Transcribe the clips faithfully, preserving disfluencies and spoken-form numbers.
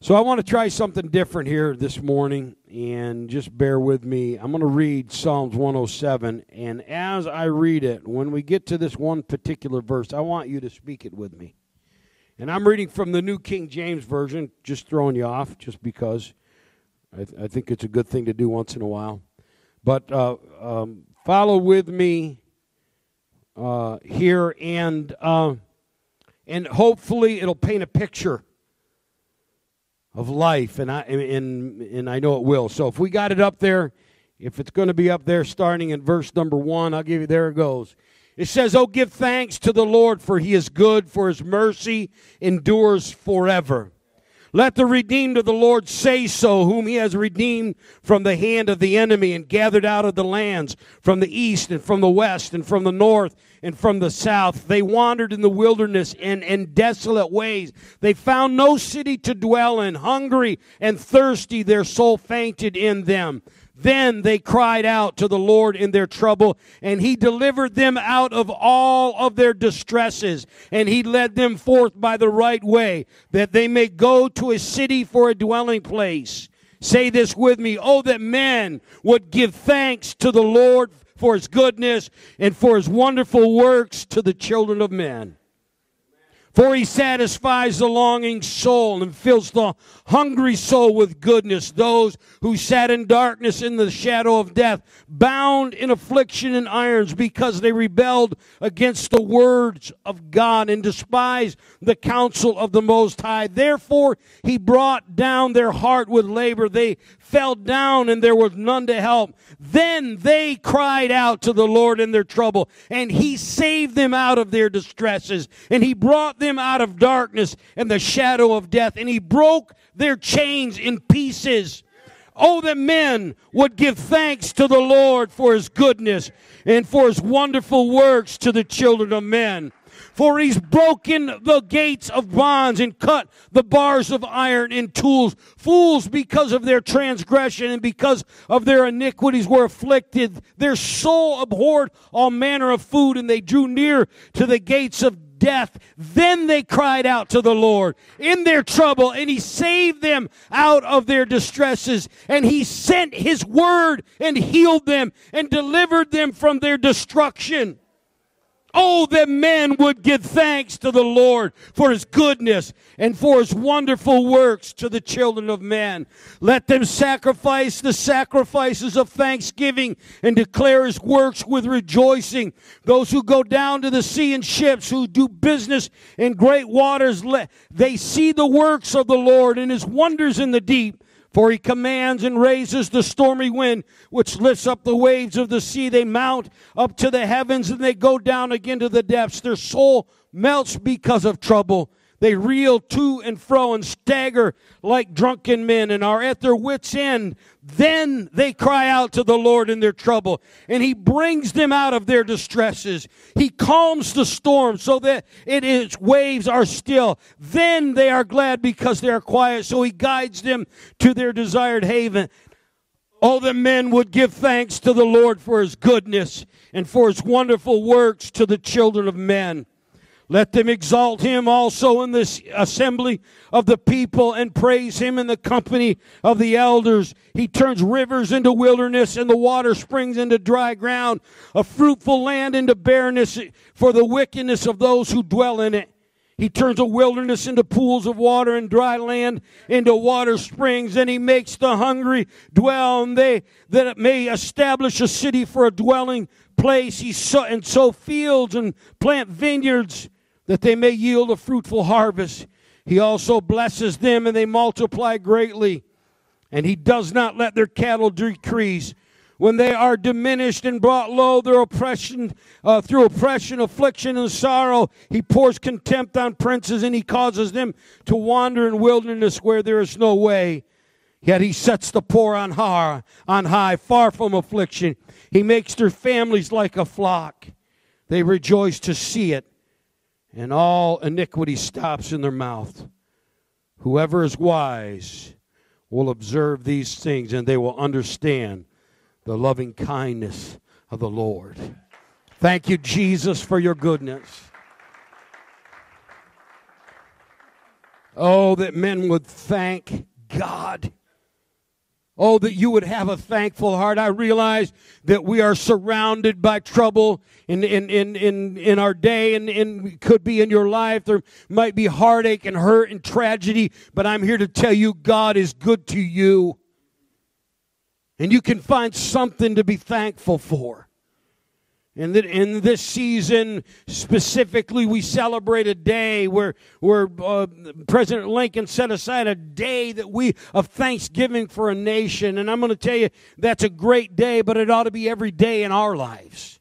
So I want to try something different here this morning, and just bear with me. I'm going to read Psalms one oh seven, and as I read it, when we get to this one particular verse, I want you to speak it with me. And I'm reading from the New King James Version, just throwing you off, just because I, th- I think it's a good thing to do once in a while. But uh, um, follow with me uh, here, and uh, and hopefully it'll paint a picture of life, and I and and I know it will. So if we got it up there, if it's going to be up there, starting in verse number one, I'll give you. There it goes. It says, "Oh, give thanks to the Lord, for He is good; for His mercy endures forever. Let the redeemed of the Lord say so, whom He has redeemed from the hand of the enemy, and gathered out of the lands, from the east and from the west and from the north and from the south. They wandered in the wilderness and in desolate ways. They found no city to dwell in. Hungry and thirsty, their soul fainted in them. Then they cried out to the Lord in their trouble, and He delivered them out of all of their distresses, and He led them forth by the right way, that they may go to a city for a dwelling place." Say this with me: "Oh, that men would give thanks to the Lord for His goodness and for His wonderful works to the children of men. For He satisfies the longing soul and fills the hungry soul with goodness. Those who sat in darkness in the shadow of death, bound in affliction and irons, because they rebelled against the words of God and despised the counsel of the Most High. Therefore He brought down their heart with labor. They fell down, and there was none to help. Then they cried out to the Lord in their trouble, and He saved them out of their distresses, and He brought them out of darkness and the shadow of death, and He broke their chains in pieces. Oh, that men would give thanks to the Lord for His goodness and for His wonderful works to the children of men. For He's broken the gates of bonds and cut the bars of iron in tools. Fools, because of their transgression and because of their iniquities, were afflicted. Their soul abhorred all manner of food, and they drew near to the gates of death. Then they cried out to the Lord in their trouble, and He saved them out of their distresses. And He sent His word and healed them and delivered them from their destruction. Oh, that men would give thanks to the Lord for His goodness and for His wonderful works to the children of men. Let them sacrifice the sacrifices of thanksgiving and declare His works with rejoicing. Those who go down to the sea in ships, who do business in great waters, they see the works of the Lord and His wonders in the deep. For He commands and raises the stormy wind, which lifts up the waves of the sea. They mount up to the heavens, and they go down again to the depths. Their soul melts because of trouble. They reel to and fro and stagger like drunken men and are at their wits' end. Then they cry out to the Lord in their trouble, and He brings them out of their distresses. He calms the storm so that its waves are still. Then they are glad because they are quiet, so He guides them to their desired haven. Oh, that men would give thanks to the Lord for His goodness and for His wonderful works to the children of men. Let them exalt Him also in this assembly of the people, and praise Him in the company of the elders. He turns rivers into wilderness, and the water springs into dry ground, a fruitful land into barrenness for the wickedness of those who dwell in it. He turns a wilderness into pools of water and dry land into water springs. And He makes the hungry dwell, and they that it may establish a city for a dwelling place. He sow, and sow fields and plant vineyards, that they may yield a fruitful harvest. He also blesses them, and they multiply greatly. And He does not let their cattle decrease. When they are diminished and brought low, their oppression, uh, through oppression, affliction, and sorrow, He pours contempt on princes, and He causes them to wander in wilderness where there is no way. Yet He sets the poor on high, on high, far from affliction. He makes their families like a flock. They rejoice to see it, and all iniquity stops in their mouth. Whoever is wise will observe these things, and they will understand the loving kindness of the Lord. Thank you, Jesus, for your goodness. Oh, that men would thank God. Oh, that you would have a thankful heart. I realize that we are surrounded by trouble in, in, in, in, in our day, and in, could be in your life. There might be heartache and hurt and tragedy, but I'm here to tell you God is good to you. And you can find something to be thankful for. And that in this season, specifically, we celebrate a day where, where uh, President Lincoln set aside a day that we of thanksgiving for a nation. And I'm going to tell you, that's a great day, but it ought to be every day in our lives.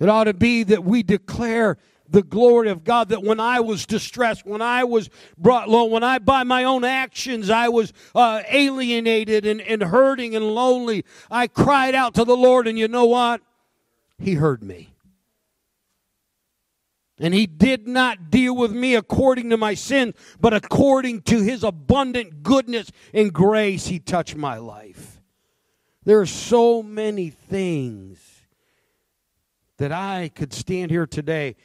It ought to be that we declare the glory of God, that when I was distressed, when I was brought low, when I, by my own actions, I was uh, alienated and, and hurting and lonely, I cried out to the Lord, and you know what? He heard me. And He did not deal with me according to my sin, but according to His abundant goodness and grace, He touched my life. There are so many things that I could stand here today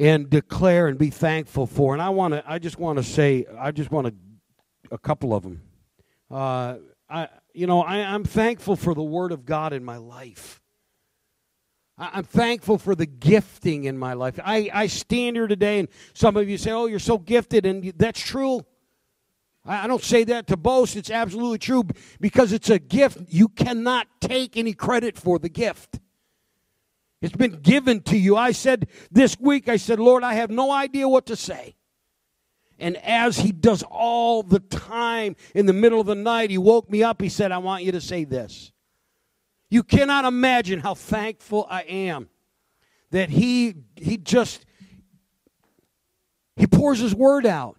and declare and be thankful for. And I want to, I just want to say, I just want to, a couple of them. Uh, I, you know, I, I'm thankful for the Word of God in my life. I, I'm thankful for the gifting in my life. I, I stand here today, and some of you say, oh, you're so gifted, and that's true. I, I don't say that to boast. It's absolutely true, because it's a gift. You cannot take any credit for the gift. It's been given to you. I said this week, I said, Lord, I have no idea what to say. And as He does all the time in the middle of the night, He woke me up. He said, I want you to say this. You cannot imagine how thankful I am that He, he just, He pours His Word out.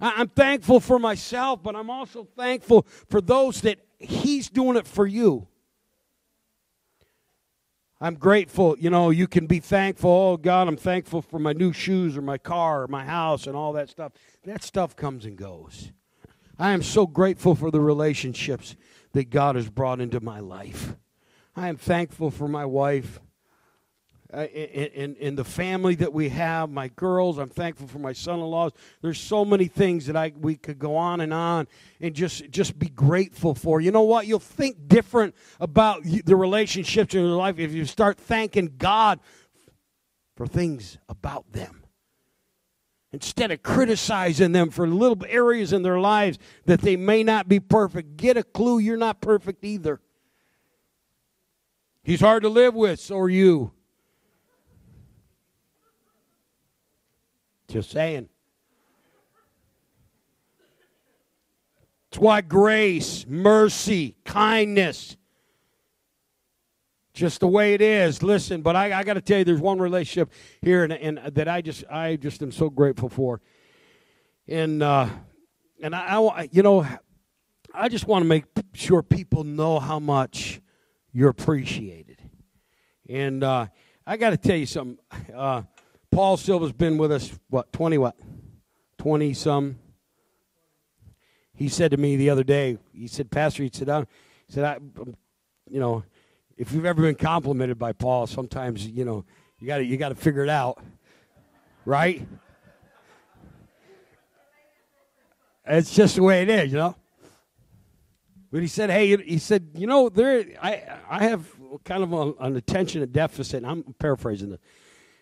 I, I'm thankful for myself, but I'm also thankful for those that He's doing it for you. I'm grateful, you know, you can be thankful. Oh, God, I'm thankful for my new shoes or my car or my house and all that stuff. That stuff comes and goes. I am so grateful for the relationships that God has brought into my life. I am thankful for my wife uh, and, and, and the family that we have, my girls. I'm thankful for my son-in-laws. There's so many things that I we could go on and on and just, just be grateful for. You know what? You'll think different about the relationships in your life if you start thanking God for things about them, instead of criticizing them for little areas in their lives that they may not be perfect. Get a clue, you're not perfect either. He's hard to live with, so are you. Just saying. It's why grace, mercy, kindness, just the way it is. Listen, but I, I got to tell you, there's one relationship here, and, and that I just, I just am so grateful for. And uh, and I, I, you know, I just want to make sure people know how much you're appreciated. And uh, I got to tell you something. Uh, Paul Silva's been with us, what, twenty what? twenty-some. He said to me the other day, he said, Pastor, he said, I, he said, I, you know, if you've ever been complimented by Paul, sometimes, you know, you got to you got to figure it out, right? It's just the way it is, you know. But he said, hey, he said, you know, there, I, I have kind of a, an attention deficit, and I'm paraphrasing this.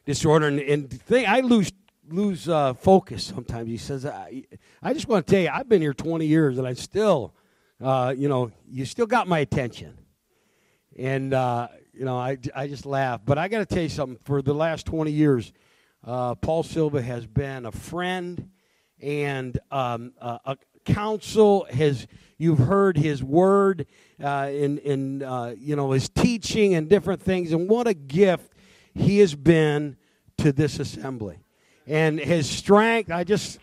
Disorder, and, and thing, I lose lose uh, focus sometimes. He says, I, I just want to tell you, I've been here twenty years, and I still, uh, you know, you still got my attention. And, uh, you know, I, I just laugh. But I got to tell you something. For the last twenty years, uh, Paul Silva has been a friend, and um, uh, a counsel. Has, you've heard his word uh, in, in uh, you know, his teaching and different things, and what a gift he has been to this assembly. And his strength, I just...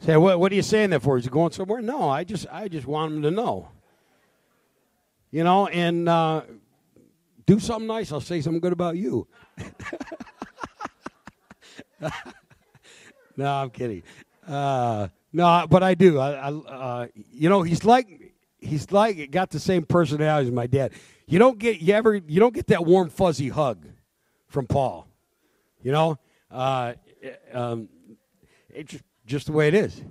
Say, what, what are you saying that for? Is he going somewhere? No, I just I just want him to know. You know, and uh, do something nice, I'll say something good about you. No, I'm kidding. Uh No, but I do. I, I, uh, you know, he's like he's like got the same personality as my dad. You don't get you ever you don't get that warm fuzzy hug from Paul. You know, uh, um, it's just the way it is.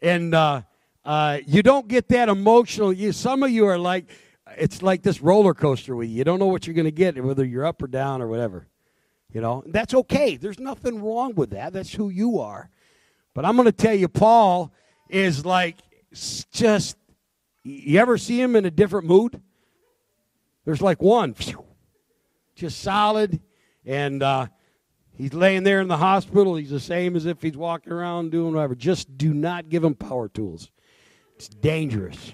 And uh, uh, you don't get that emotional. You, some of you are like, it's like this roller coaster with you. You don't know what you're going to get, whether you're up or down or whatever. You know, and that's okay. There's nothing wrong with that. That's who you are. But I'm going to tell you, Paul is like just, you ever see him in a different mood? There's like one, just solid, and uh, he's laying there in the hospital. He's the same as if he's walking around doing whatever. Just do not give him power tools. It's dangerous.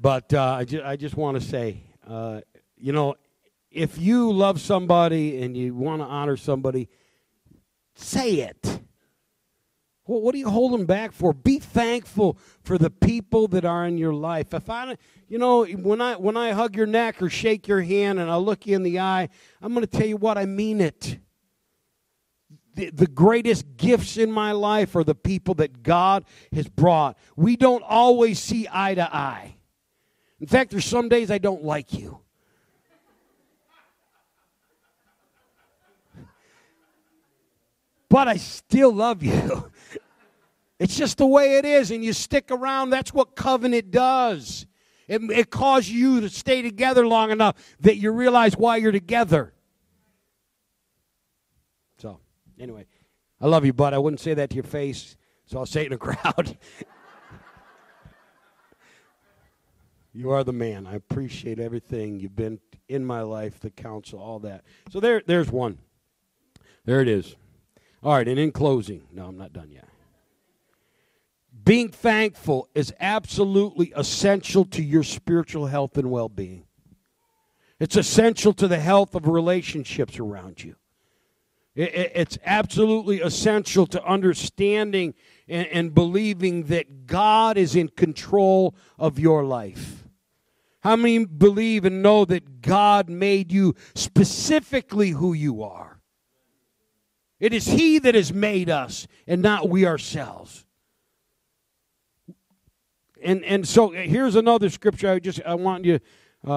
But uh, I, ju- I just want to say, uh, you know, if you love somebody and you want to honor somebody, say it. Well, what are you holding back for? Be thankful for the people that are in your life. If I, you know, when I when I hug your neck or shake your hand and I look you in the eye, I'm going to tell you what, I mean it. The, the greatest gifts in my life are the people that God has brought. We don't always see eye to eye. In fact, there's some days I don't like you. But I still love you. It's just the way it is, and you stick around. That's what covenant does. It, it causes you to stay together long enough that you realize why you're together. So, anyway, I love you, bud. I wouldn't say that to your face, so I'll say it in a crowd. You are the man. I appreciate everything. You've been in my life, the counsel, all that. So there, there's one. There it is. All right, and in closing, no, I'm not done yet. Being thankful is absolutely essential to your spiritual health and well-being. It's essential to the health of relationships around you. It's absolutely essential to understanding and believing that God is in control of your life. How many believe and know that God made you specifically who you are? It is He that has made us and not we ourselves. And and so here's another scripture. I just I want you um,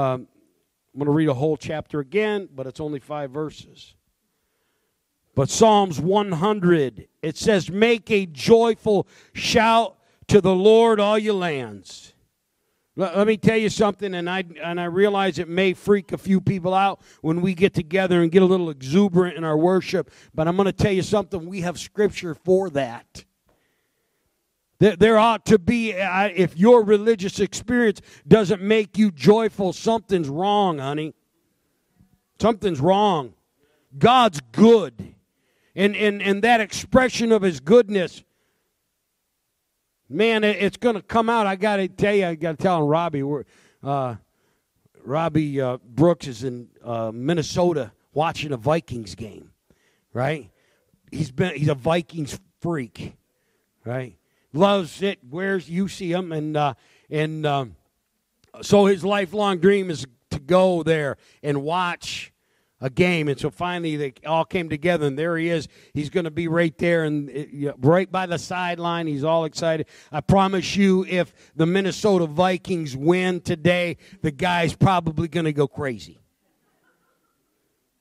I'm going to read a whole chapter again, but it's only five verses. But Psalms one hundred, it says, "Make a joyful shout to the Lord, all you lands." Let me tell you something, and I and I realize it may freak a few people out when we get together and get a little exuberant in our worship, but I'm going to tell you something. We have scripture for that. There, there ought to be, if your religious experience doesn't make you joyful, something's wrong, honey. Something's wrong. God's good, and and, and that expression of His goodness, man, it's going to come out. I got to tell you, I got to tell Robbie. We're, uh, Robbie uh, Brooks is in uh, Minnesota watching a Vikings game, right? He's been he's a Vikings freak, right? Loves it. Wears you see him, and uh, and um, so his lifelong dream is to go there and watch a game. And so finally they all came together, and there he is. He's going to be right there and right by the sideline. He's all excited. I promise you, if the Minnesota Vikings win today, the guy's probably going to go crazy,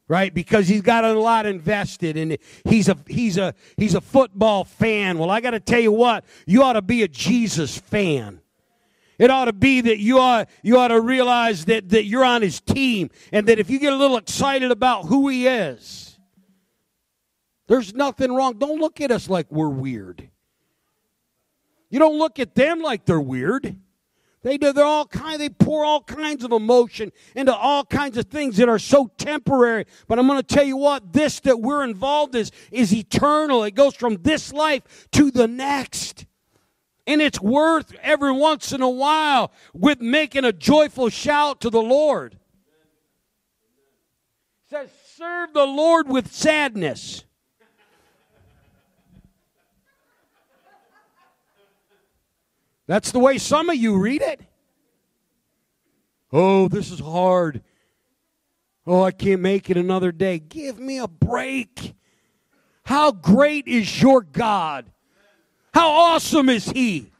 right? Because he's got a lot invested in it. He's a he's a he's a football fan. Well, I got to tell you what, you ought to be a Jesus fan. It ought to be that you ought, you ought to realize that, that you're on His team, and that if you get a little excited about who He is, there's nothing wrong. Don't look at us like we're weird. You don't look at them like they're weird. They do, they're all kind, they pour all kinds of emotion into all kinds of things that are so temporary. But I'm going to tell you what, this that we're involved in is, is eternal. It goes from this life to the next. And it's worth every once in a while with making a joyful shout to the Lord. It says, serve the Lord with sadness. That's the way some of you read it. Oh, this is hard. Oh, I can't make it another day. Give me a break. How great is your God? How awesome is He?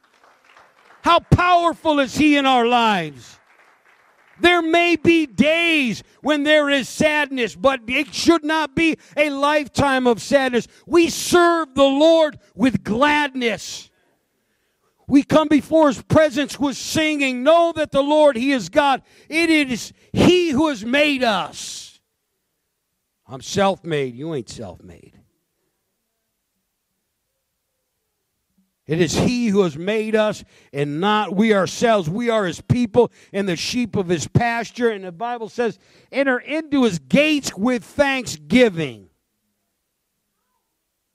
How powerful is He in our lives? There may be days when there is sadness, but it should not be a lifetime of sadness. We serve the Lord with gladness. We come before His presence with singing. Know that the Lord, He is God. It is He who has made us. I'm self-made. You ain't self-made. It is He who has made us and not we ourselves. We are His people and the sheep of His pasture. And the Bible says, enter into His gates with thanksgiving.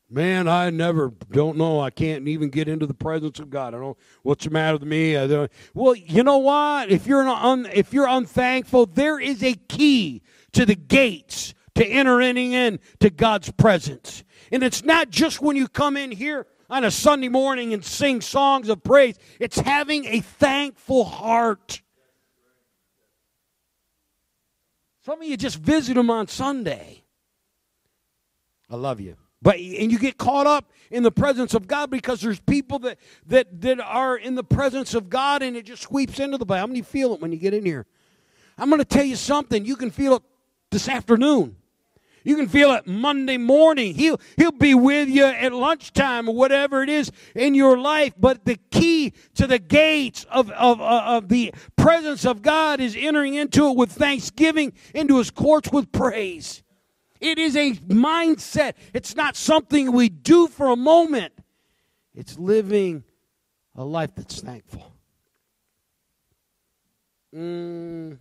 Man, I never, don't know, I can't even get into the presence of God. I don't, what's the matter with me? I don't, well, you know what? If you're, un, if you're unthankful, there is a key to the gates to entering in to God's presence. And it's not just when you come in here on a Sunday morning and sing songs of praise. It's having a thankful heart. Some of you just visit them on Sunday. I love you. But and you get caught up in the presence of God because there's people that that that are in the presence of God and it just sweeps into the body. How many feel it when you get in here? I'm going to tell you something. You can feel it this afternoon. You can feel it Monday morning. He'll, he'll be with you at lunchtime or whatever it is in your life. But the key to the gates of, of, of the presence of God is entering into it with thanksgiving, into His courts with praise. It is a mindset. It's not something we do for a moment. It's living a life that's thankful. Mm.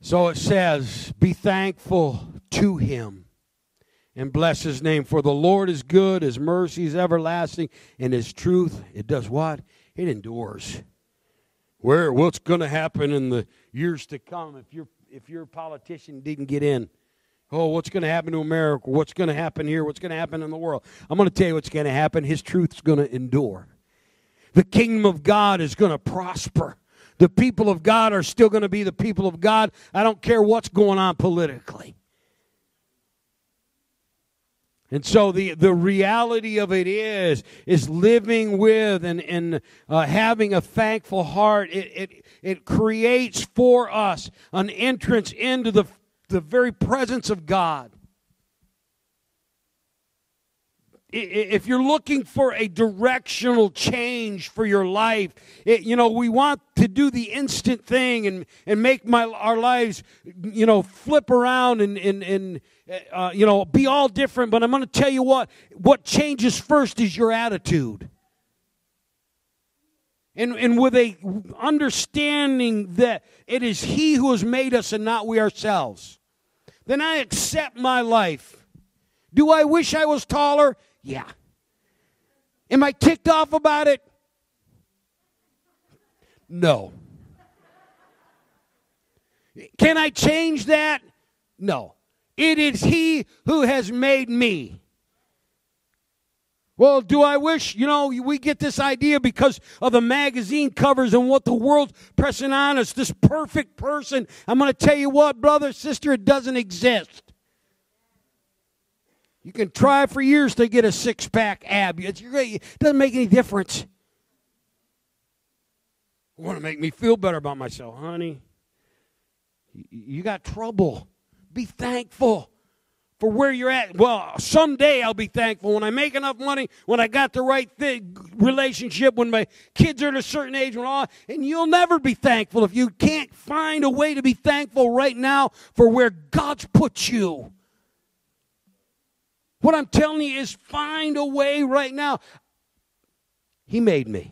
So it says, be thankful to Him and bless His name. For the Lord is good, His mercy is everlasting, and His truth, it does what? It endures. Where, what's going to happen in the years to come if you're, if your politician didn't get in? Oh, what's going to happen to America? What's going to happen here? What's going to happen in the world? I'm going to tell you what's going to happen. His truth's going to endure. The kingdom of God is going to prosper. The people of God are still going to be the people of God. I don't care what's going on politically. And so the, the reality of it is, is living with and, and uh, having a thankful heart. It, it, it creates for us an entrance into the, the very presence of God. If you're looking for a directional change for your life, it, you know, we want to do the instant thing and, and make my our lives, you know, flip around and, and, and uh, you know, be all different. But I'm going to tell you what, what changes first is your attitude. And, and with a understanding that it is He who has made us and not we ourselves. Then I accept my life. Do I wish I was taller? Yeah. Am I ticked off about it? No. Can I change that? No. It is He who has made me. Well, do I wish, you know, we get this idea because of the magazine covers and what the world's pressing on us, this perfect person. I'm going to tell you what, brother, sister, it doesn't exist. You can try for years to get a six-pack ab. It doesn't make any difference. You want to make me feel better about myself, honey. You got trouble. Be thankful for where you're at. Well, someday I'll be thankful when I make enough money, when I got the right thing, relationship, when my kids are at a certain age, when all, and you'll never be thankful if you can't find a way to be thankful right now for where God's put you. What I'm telling you is find a way right now. He made me.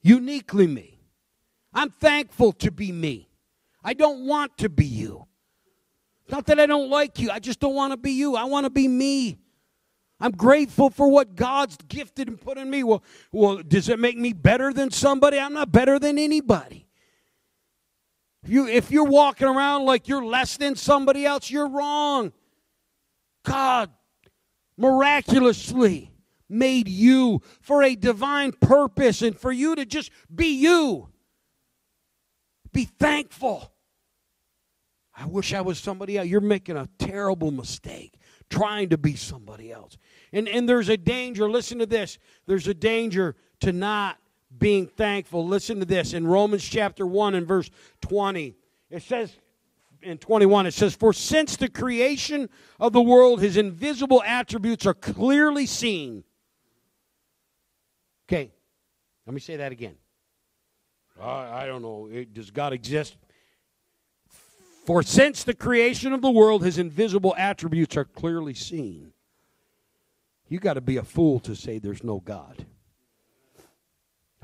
Uniquely me. I'm thankful to be me. I don't want to be you. Not that I don't like you. I just don't want to be you. I want to be me. I'm grateful for what God's gifted and put in me. Well, well, does it make me better than somebody? I'm not better than anybody. If, you, if you're walking around like you're less than somebody else, you're wrong. God miraculously made you for a divine purpose and for you to just be you. Be thankful. I wish I was somebody else. You're making a terrible mistake trying to be somebody else. And, and there's a danger. Listen to this. There's a danger to not being thankful. Listen to this. In Romans chapter one and verse twenty, it says, in twenty-one, it says, "For since the creation of the world, his invisible attributes are clearly seen." Okay, let me say that again. I, I don't know. It, does God exist? "For since the creation of the world, his invisible attributes are clearly seen." You got to be a fool to say there's no God.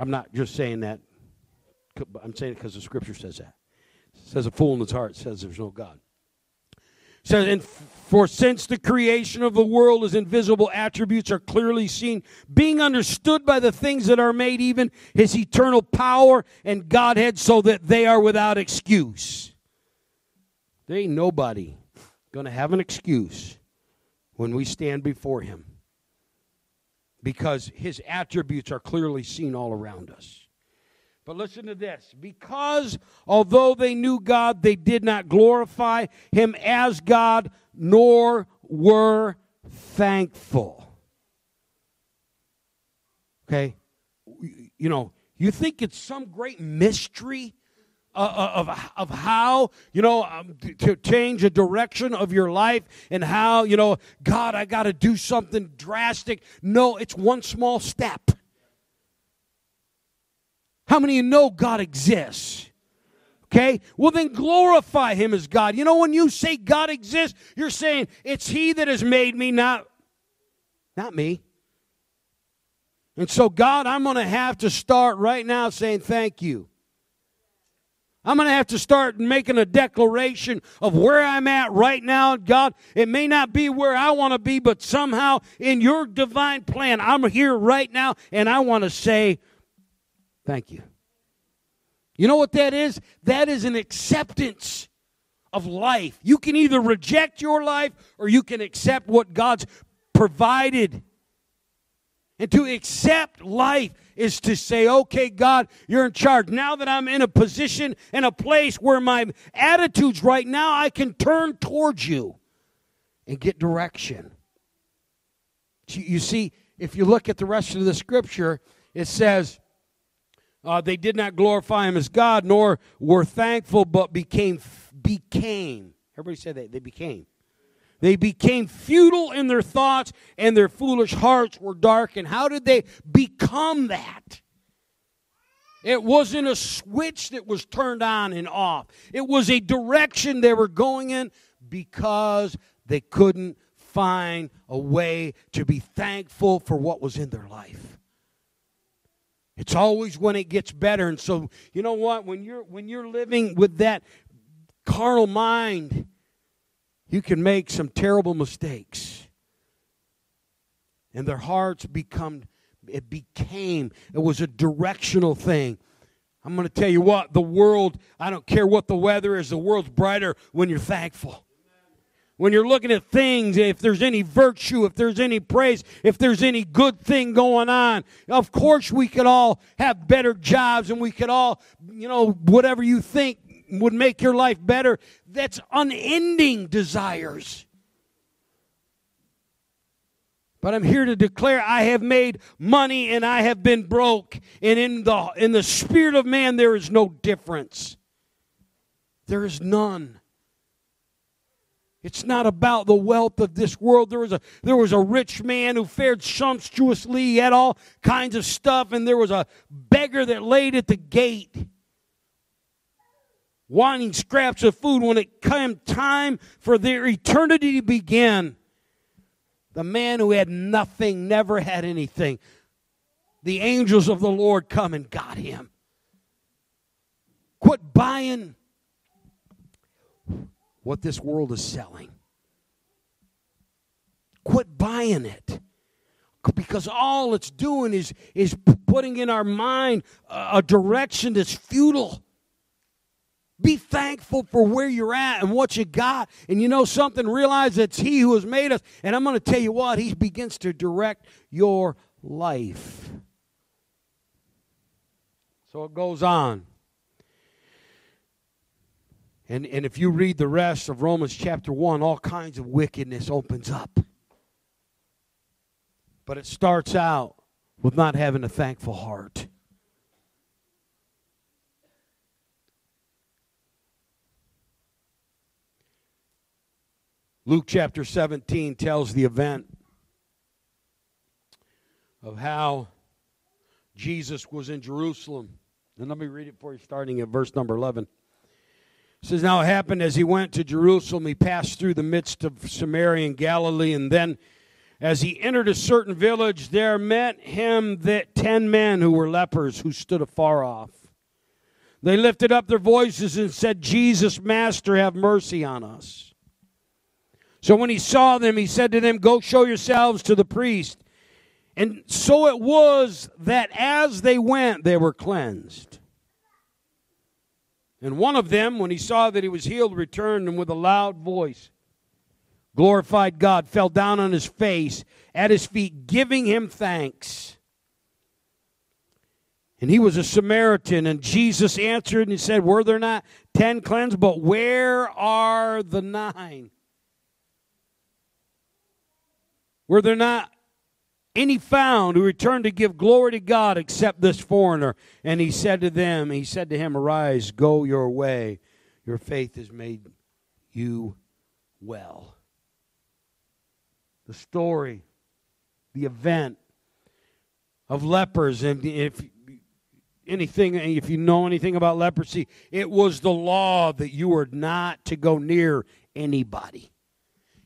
I'm not just saying that. I'm saying it because the Scripture says that. It says a fool in his heart says there's no God. It says, "And for since the creation of the world, his invisible attributes are clearly seen, being understood by the things that are made, even his eternal power and Godhead, so that they are without excuse." There ain't nobody going to have an excuse when we stand before him, because his attributes are clearly seen all around us. But listen to this. "Because although they knew God, they did not glorify him as God, nor were thankful." Okay? You know, you think it's some great mystery of, of, of how, you know, to change the direction of your life and how, you know, God, I got to do something drastic. No, it's one small step. How many of you know God exists? Okay? Well, then glorify him as God. You know, when you say God exists, you're saying it's he that has made me, not, not me. And so, God, I'm going to have to start right now saying thank you. I'm going to have to start making a declaration of where I'm at right now. God, it may not be where I want to be, but somehow in your divine plan, I'm here right now, and I want to say thank you. You know what that is? That is an acceptance of life. You can either reject your life or you can accept what God's provided. And to accept life is to say, okay, God, you're in charge. Now that I'm in a position and a place where my attitudes right now, I can turn towards you and get direction. You see, if you look at the rest of the Scripture, it says, Uh, they did not glorify him as God, nor were thankful, but became, became. Everybody said that, they became. They became futile in their thoughts, and their foolish hearts were darkened. How did they become that? It wasn't a switch that was turned on and off. It was a direction they were going in because they couldn't find a way to be thankful for what was in their life. It's always when it gets better. And so, you know what? When you're when you're living with that carnal mind, you can make some terrible mistakes. And their hearts become, it became, it was a directional thing. I'm going to tell you what, the world, I don't care what the weather is, the world's brighter when you're thankful. When you're looking at things, if there's any virtue, if there's any praise, if there's any good thing going on, of course we could all have better jobs and we could all, you know, whatever you think would make your life better. That's unending desires. But I'm here to declare I have made money and I have been broke. And in the, in the spirit of man, there is no difference. There is none. It's not about the wealth of this world. There was a there was a rich man who fared sumptuously. He had all kinds of stuff, and there was a beggar that laid at the gate, wanting scraps of food. When it came time for their eternity to begin, the man who had nothing, never had anything, the angels of the Lord come and got him. Quit buying what this world is selling. Quit buying it. Because all it's doing is, is putting in our mind a, a direction that's futile. Be thankful for where you're at and what you got. And you know something, realize it's he who has made us. And I'm going to tell you what, he begins to direct your life. So it goes on. And, and if you read the rest of Romans chapter one, all kinds of wickedness opens up. But it starts out with not having a thankful heart. Luke chapter seventeen tells the event of how Jesus was in Jerusalem. And let me read it for you, starting at verse number eleven. It says, "Now it happened as he went to Jerusalem, he passed through the midst of Samaria and Galilee, and then as he entered a certain village, there met him that ten men who were lepers, who stood afar off. They lifted up their voices and said, 'Jesus, Master, have mercy on us.' So when he saw them, he said to them, 'Go show yourselves to the priest.' And so it was that as they went, they were cleansed. And one of them, when he saw that he was healed, returned and with a loud voice glorified God, fell down on his face at his feet, giving him thanks. And he was a Samaritan. And Jesus answered and he said, 'Were there not ten cleansed? But where are the nine? Were there not any found who returned to give glory to God except this foreigner?' And he said to them, he said to him, 'Arise, go your way. Your faith has made you well.'" The story, the event of lepers, and if anything, if you know anything about leprosy, it was the law that you were not to go near anybody.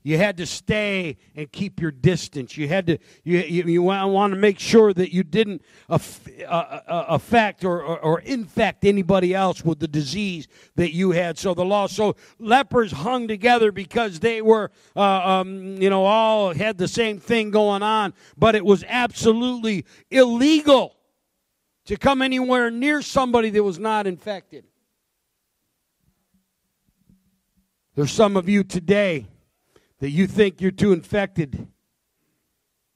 You had to stay and keep your distance. You had to. You you, you want to make sure that you didn't aff, uh, affect or, or, or infect anybody else with the disease that you had. So the law. So lepers hung together because they were, uh, um, you know, all had the same thing going on. But it was absolutely illegal to come anywhere near somebody that was not infected. There's some of you today that you think you're too infected.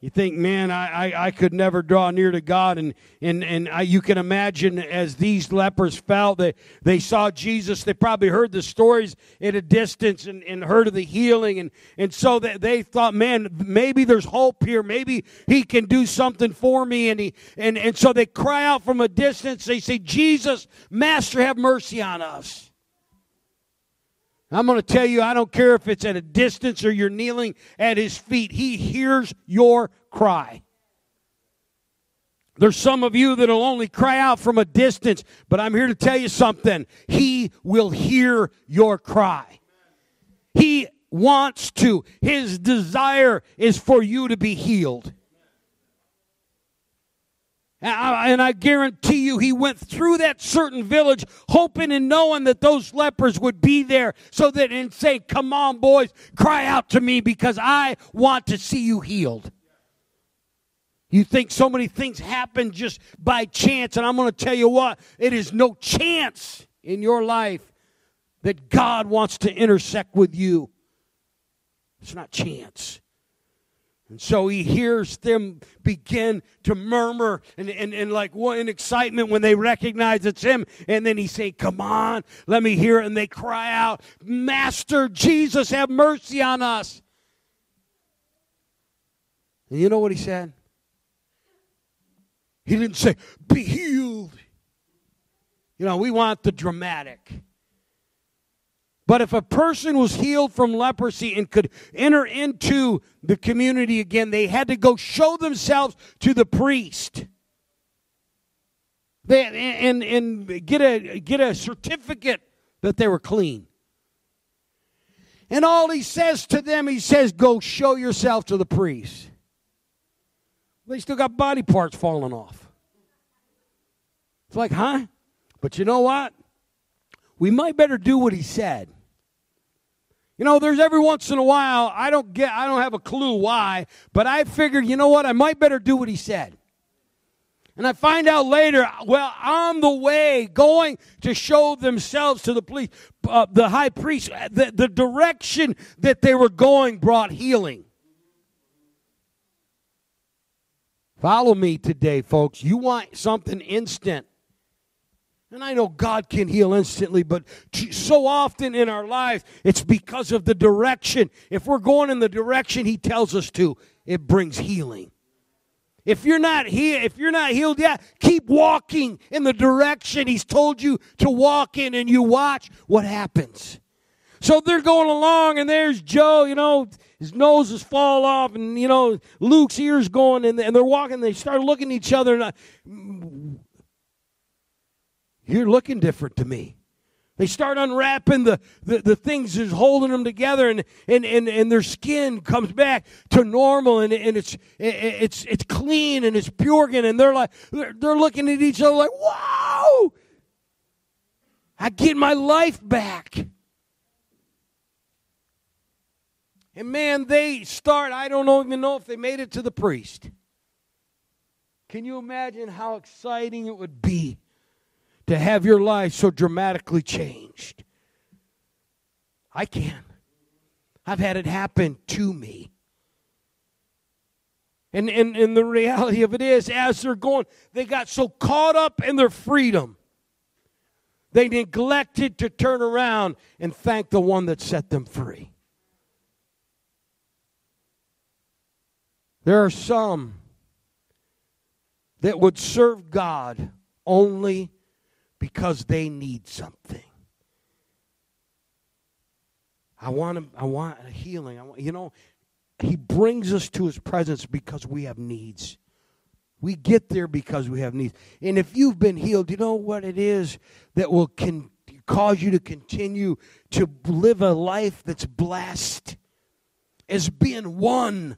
You think, man, I, I, I could never draw near to God. And, and, and I, you can imagine as these lepers felt, they, they saw Jesus. They probably heard the stories at a distance and, and heard of the healing. And, and so they, they thought, man, maybe there's hope here. Maybe he can do something for me. And, he, and, and so they cry out from a distance. They say, "Jesus, Master, have mercy on us." I'm going to tell you, I don't care if it's at a distance or you're kneeling at his feet. He hears your cry. There's some of you that will only cry out from a distance, but I'm here to tell you something. He will hear your cry. He wants to. His desire is for you to be healed. And I guarantee you he went through that certain village hoping and knowing that those lepers would be there so that and say, "Come on, boys, cry out to me because I want to see you healed." You think so many things happen just by chance, and I'm going to tell you what, it is no chance in your life that God wants to intersect with you. It's not chance. And so he hears them begin to murmur and, and, and like what in excitement when they recognize it's him. And then he say, "Come on, let me hear it." And they cry out, "Master, Jesus, have mercy on us." And you know what he said? He didn't say, "Be healed." You know, we want the dramatic. But if a person was healed from leprosy and could enter into the community again, they had to go show themselves to the priest. They, and and get a, get a certificate that they were clean. And all he says to them, he says, "Go show yourself to the priest." They still got body parts falling off. It's like, huh? But you know what? We might better do what he said. You know, there's every once in a while, I don't get, I don't have a clue why, but I figured, you know what, I might better do what he said. And I find out later, well, on the way, going to show themselves to the police, uh, the high priest, the, the direction that they were going brought healing. Follow me today, folks. You want something instant. And I know God can heal instantly, but so often in our lives, it's because of the direction. If we're going in the direction he tells us to, it brings healing. If you're not here, if you're not healed yet, keep walking in the direction he's told you to walk in, and you watch what happens. So they're going along, and there's Joe, you know, his nose is fall off, and, you know, Luke's ears going, and they're walking, and they start looking at each other, and I, you're looking different to me. They start unwrapping the, the, the things that's holding them together, and, and, and, and their skin comes back to normal, and, and it's it's it's clean and it's pure again. And they're like they're, they're looking at each other like, "Wow, I get my life back." And man, they start. I don't even know if they made it to the priest. Can you imagine how exciting it would be to have your life so dramatically changed? I can. I've had it happen to me. And, and, and the reality of it is, as they're going, they got so caught up in their freedom, they neglected to turn around and thank the one that set them free. There are some that would serve God only because they need something. I want him, I want a healing. I want, you know, he brings us to his presence because we have needs. We get there because we have needs. And if you've been healed, you know what it is that will con- cause you to continue to live a life that's blessed as being one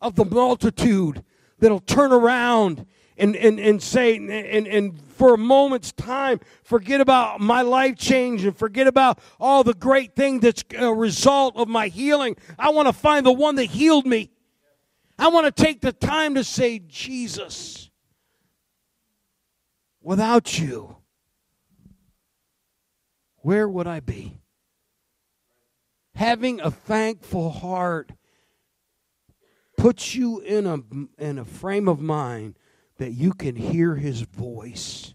of the multitude that'll turn around And, and and say, and, and for a moment's time, forget about my life change and forget about all the great thing that's a result of my healing. I want to find the one that healed me. I want to take the time to say, Jesus, without you, where would I be? Having a thankful heart puts you in a, in a frame of mind that you can hear his voice.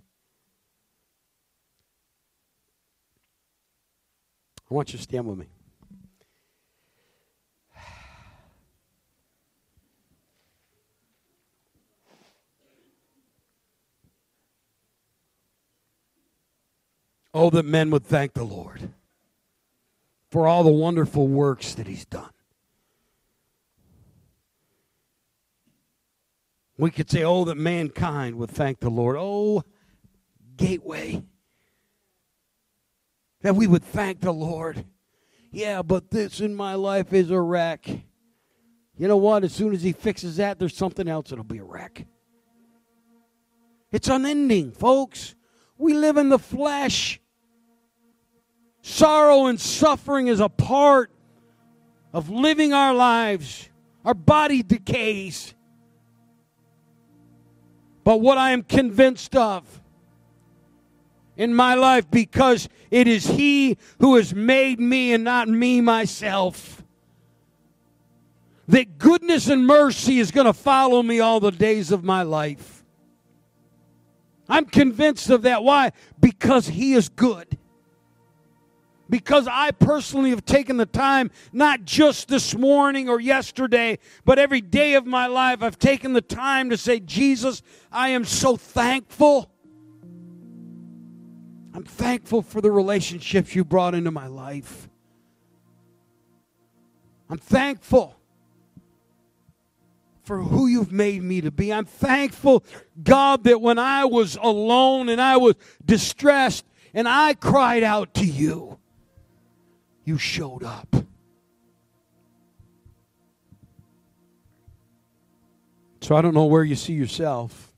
I want you to stand with me. Oh, that men would thank the Lord for all the wonderful works that he's done. We could say, oh, that mankind would thank the Lord. Oh, Gateway, that we would thank the Lord. Yeah, but this in my life is a wreck. You know what? As soon as he fixes that, there's something else that'll be a wreck. It's unending, folks. We live in the flesh. Sorrow and suffering is a part of living our lives. Our body decays. But what I am convinced of in my life, because it is he who has made me and not me myself, that goodness and mercy is going to follow me all the days of my life. I'm convinced of that. Why? Because he is good. Because I personally have taken the time, not just this morning or yesterday, but every day of my life, I've taken the time to say, Jesus, I am so thankful. I'm thankful for the relationships you brought into my life. I'm thankful for who you've made me to be. I'm thankful, God, that when I was alone and I was distressed and I cried out to you, you showed up. So I don't know where you see yourself.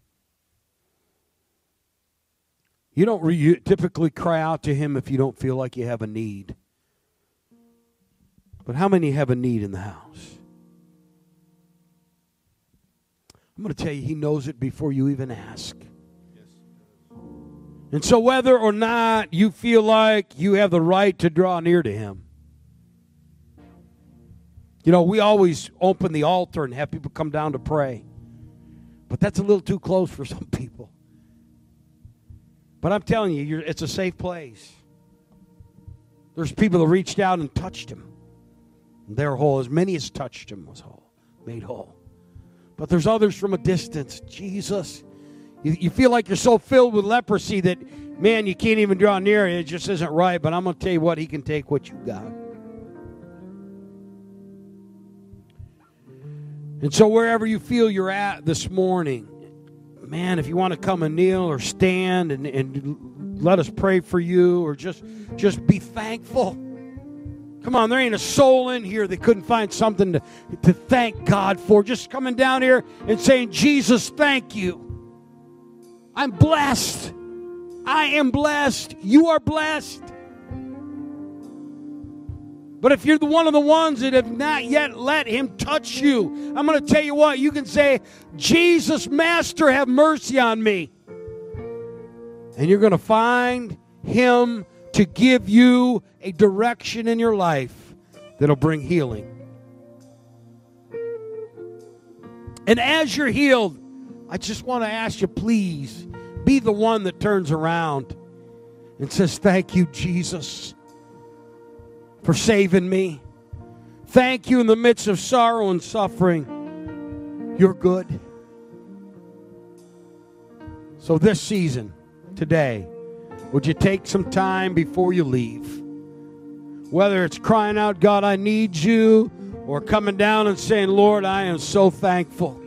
You don't re- you typically cry out to him if you don't feel like you have a need. But how many have a need in the house? I'm going to tell you, he knows it before you even ask. And so whether or not you feel like you have the right to draw near to him, you know, we always open the altar and have people come down to pray. But that's a little too close for some people. But I'm telling you, you're, it's a safe place. There's people that reached out and touched him. They're whole. As many as touched him was whole, made whole. but there's others from a distance. Jesus, you, you feel like you're so filled with leprosy that, man, you can't even draw near. It just isn't right. But I'm going to tell you what, he can take what you got. And so wherever you feel you're at this morning, man, if you want to come and kneel or stand and, and let us pray for you, or just, just be thankful. Come on, there ain't a soul in here that couldn't find something to, to thank God for. Just coming down here and saying, Jesus, thank you. I'm blessed. I am blessed. You are blessed. But if you're the one of the ones that have not yet let him touch you, I'm going to tell you what, you can say, Jesus, Master, have mercy on me. And you're going to find him to give you a direction in your life that'll bring healing. And as you're healed, I just want to ask you, please, be the one that turns around and says, thank you, Jesus, for saving me. Thank you in the midst of sorrow and suffering. You're good. So this season, today, would you take some time before you leave? Whether it's crying out, God, I need you, or coming down and saying, Lord, I am so thankful.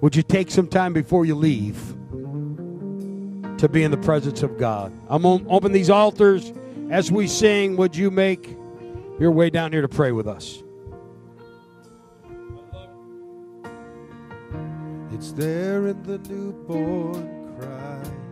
Would you take some time before you leave to be in the presence of God? I'm going to open these altars. As we sing, would you make your way down here to pray with us? It's there in the newborn cry.